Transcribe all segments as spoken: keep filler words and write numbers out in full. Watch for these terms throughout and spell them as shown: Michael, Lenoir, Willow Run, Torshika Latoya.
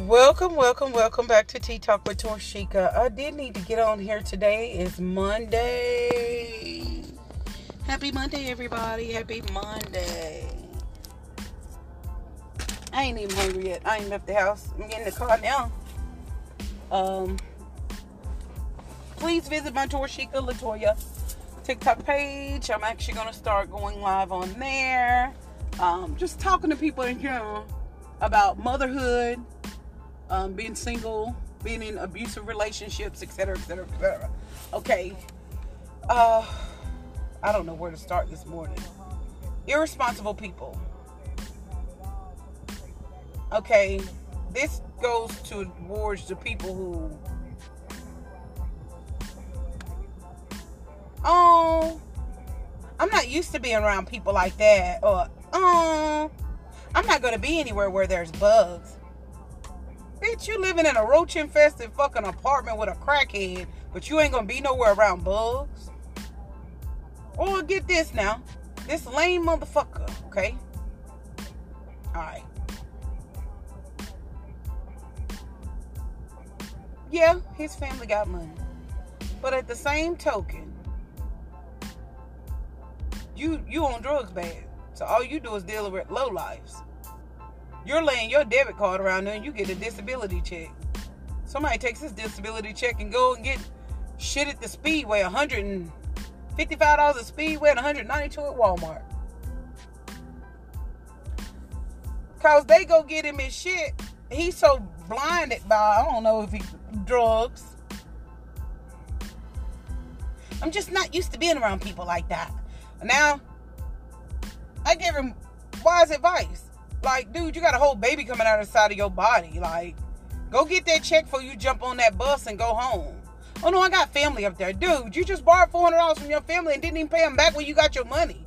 Welcome, welcome, welcome back to Tea Talk with Torshika. I did need to get on here today. It's Monday. Happy Monday, everybody. Happy Monday. I ain't even hungry yet. I ain't left the house. I'm getting the car now. Um, please visit my Torshika Latoya TikTok page. I'm actually going to start going live on there. Um, just talking to people in general about motherhood. Um, being single, being in abusive relationships, et cetera, et cetera, et cetera. Okay. Uh, I don't know where to start this morning. Irresponsible people. Okay. This goes towards the people who... Oh, I'm not used to being around people like that. Or, oh, I'm not going to be anywhere where there's bugs. Bitch, you living in a roach-infested fucking apartment with a crackhead, but you ain't gonna be nowhere around bugs. Or get this now. This lame motherfucker, okay? Alright. Yeah, his family got money. But at the same token, you you on drugs bad. So all you do is deal with lowlifes. You're laying your debit card around there and you get a disability check. Somebody takes this disability check and go and get shit at the Speedway, one hundred fifty-five dollars at Speedway and one hundred ninety-two dollars at Walmart. Cause they go get him his shit. He's so blinded by, I don't know if he drugs. I'm just not used to being around people like that. Now, I give him wise advice. Like, dude, you got a whole baby coming out of the side of your body. Like, go get that check before you jump on that bus and go home. Oh, no, I got family up there. Dude, you just borrowed four hundred dollars from your family and didn't even pay them back when you got your money.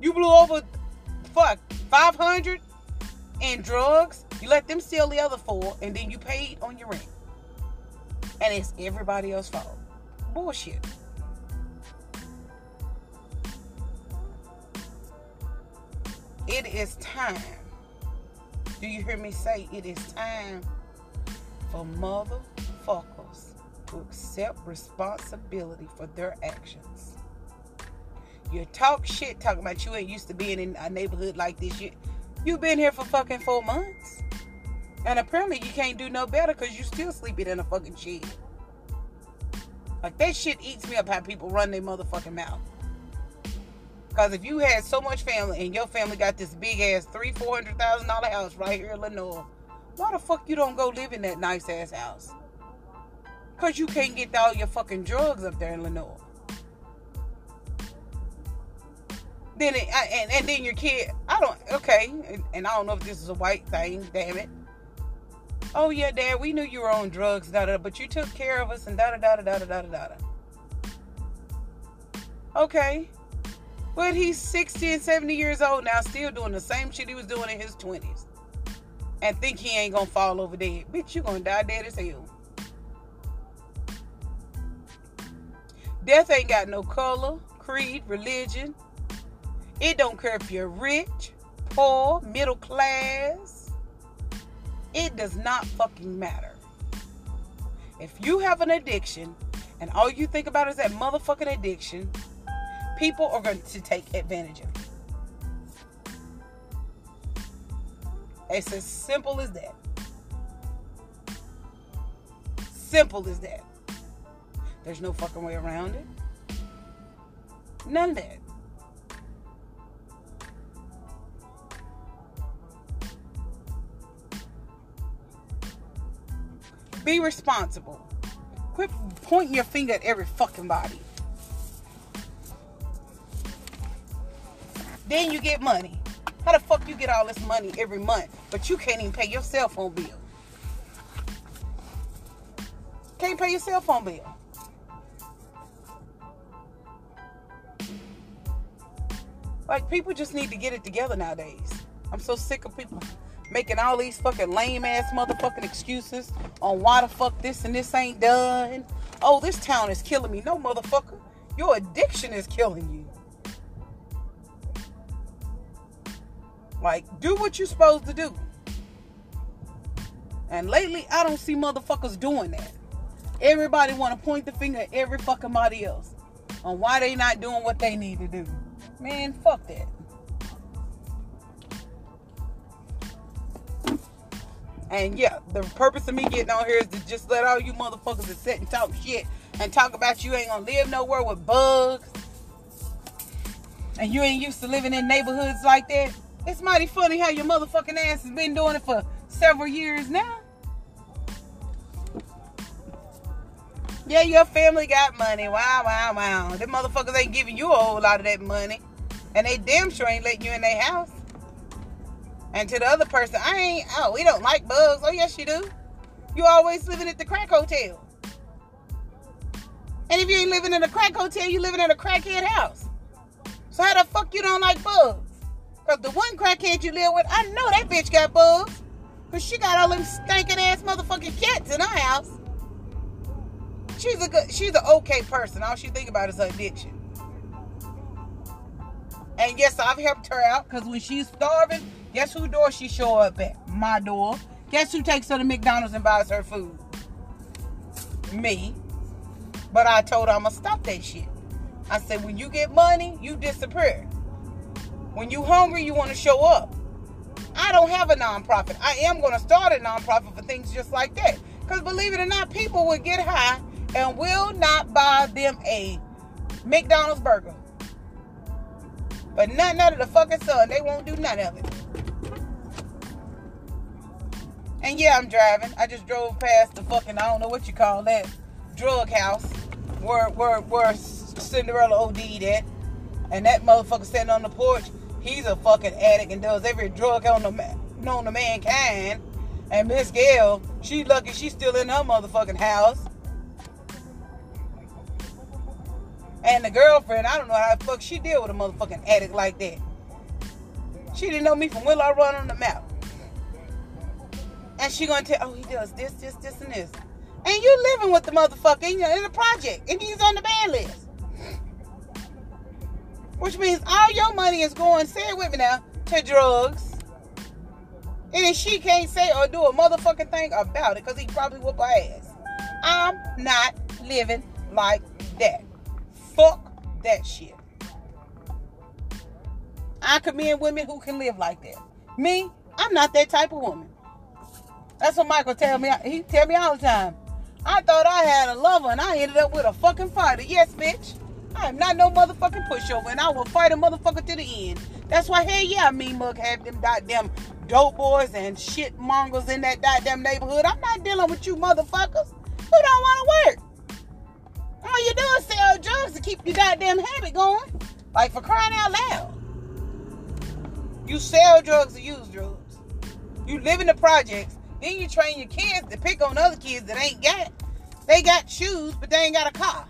You blew over, fuck, five hundred dollars in drugs. You let them steal the other four, and then you paid on your rent. And it's everybody else's fault. Bullshit. It is time. Do you hear me say it is time for motherfuckers to accept responsibility for their actions? You talk shit talking about you ain't used to being in a neighborhood like this. You, you've been here for fucking four months. And apparently you can't do no better because you still sleeping in a fucking shed. Like, that shit eats me up how people run their motherfucking mouth. Because if you had so much family and your family got this big ass three, four hundred thousand dollar house right here in Lenoir, why the fuck you don't go live in that nice ass house? Because you can't get all your fucking drugs up there in Lenoir. Then it, I, and, and then your kid, I don't, okay, and, and I don't know if this is a white thing, damn it. Oh yeah, Dad, we knew you were on drugs, da da, but you took care of us and da da da da da da da da. Okay. But he's sixty and seventy years old now, still doing the same shit he was doing in his twenties. And think he ain't gonna fall over dead. Bitch, you gonna die dead as hell. Death ain't got no color, creed, religion. It don't care if you're rich, poor, middle class. It does not fucking matter. If you have an addiction and all you think about is that motherfucking addiction, people are going to take advantage of it. It's as simple as that. Simple as that. There's no fucking way around it. None of that. Be responsible. Quit pointing your finger at every fucking body. Then you get money. How the fuck you get all this money every month, but you can't even pay your cell phone bill? Can't pay your cell phone bill. Like, people just need to get it together nowadays. I'm so sick of people making all these fucking lame ass motherfucking excuses on why the fuck this and this ain't done. Oh, this town is killing me. No, motherfucker. Your addiction is killing you. Like, do what you're supposed to do. And lately, I don't see motherfuckers doing that. Everybody want to point the finger at every fucking body else on why they not doing what they need to do. Man, fuck that. And yeah, the purpose of me getting on here is to just let all you motherfuckers that sit and talk shit and talk about you ain't gonna live nowhere with bugs and you ain't used to living in neighborhoods like that. It's mighty funny how your motherfucking ass has been doing it for several years now. Yeah, your family got money. Wow, wow, wow. Them motherfuckers ain't giving you a whole lot of that money. And they damn sure ain't letting you in their house. And to the other person, I ain't, oh, we don't like bugs. Oh, yes, you do. You always living at the crack hotel. And if you ain't living in a crack hotel, you living in a crackhead house. So how the fuck you don't like bugs? Because the one crackhead you live with, I know that bitch got bugs. Because she got all them stinking ass motherfucking cats in her house. She's a good, she's an okay person. All she think about is her addiction. And yes, I've helped her out. Because when she's starving, guess whose door she show up at? My door. Guess who takes her to McDonald's and buys her food? Me. But I told her I'm going to stop that shit. I said, when you get money, you disappear. When you hungry, you want to show up. I don't have a nonprofit. I am going to start a nonprofit for things just like that. Because believe it or not, people will get high and will not buy them a McDonald's burger. But nothing out of the fucking sun. They won't do none of it. And yeah, I'm driving. I just drove past the fucking, I don't know what you call that, drug house where, where, where Cinderella OD'd at. And that motherfucker sitting on the porch, he's a fucking addict and does every drug on the man, known to mankind. And Miss Gail, she lucky she's still in her motherfucking house. And the girlfriend, I don't know how the fuck she deal with a motherfucking addict like that. She didn't know me from Willow Run on the map. And she gonna tell, oh, he does this, this, this, and this. And you living with the motherfucker in the project. And he's on the bad list. Which means all your money is going, say it with me now, to drugs. And then she can't say or do a motherfucking thing about it because he probably whoop her ass. I'm not living like that. Fuck that shit. I commend women who can live like that. Me, I'm not that type of woman. That's what Michael tell me. He tell me all the time. I thought I had a lover and I ended up with a fucking fighter. Yes, bitch. I am not no motherfucking pushover, and I will fight a motherfucker to the end. That's why, hell yeah, me mug have them goddamn dope boys and shit mongers in that goddamn neighborhood. I'm not dealing with you motherfuckers who don't want to work. All you do is sell drugs to keep your goddamn habit going. Like, for crying out loud. You sell drugs to use drugs. You live in the projects. Then you train your kids to pick on other kids that ain't got. They got shoes, but they ain't got a car.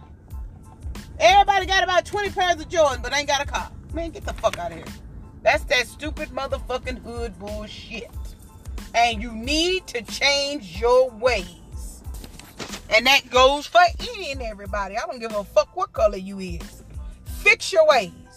Everybody got about twenty pairs of Jordan, but ain't got a car. Man, get the fuck out of here. That's that stupid motherfucking hood bullshit. And you need to change your ways. And that goes for any and everybody. I don't give a fuck what color you is. Fix your ways.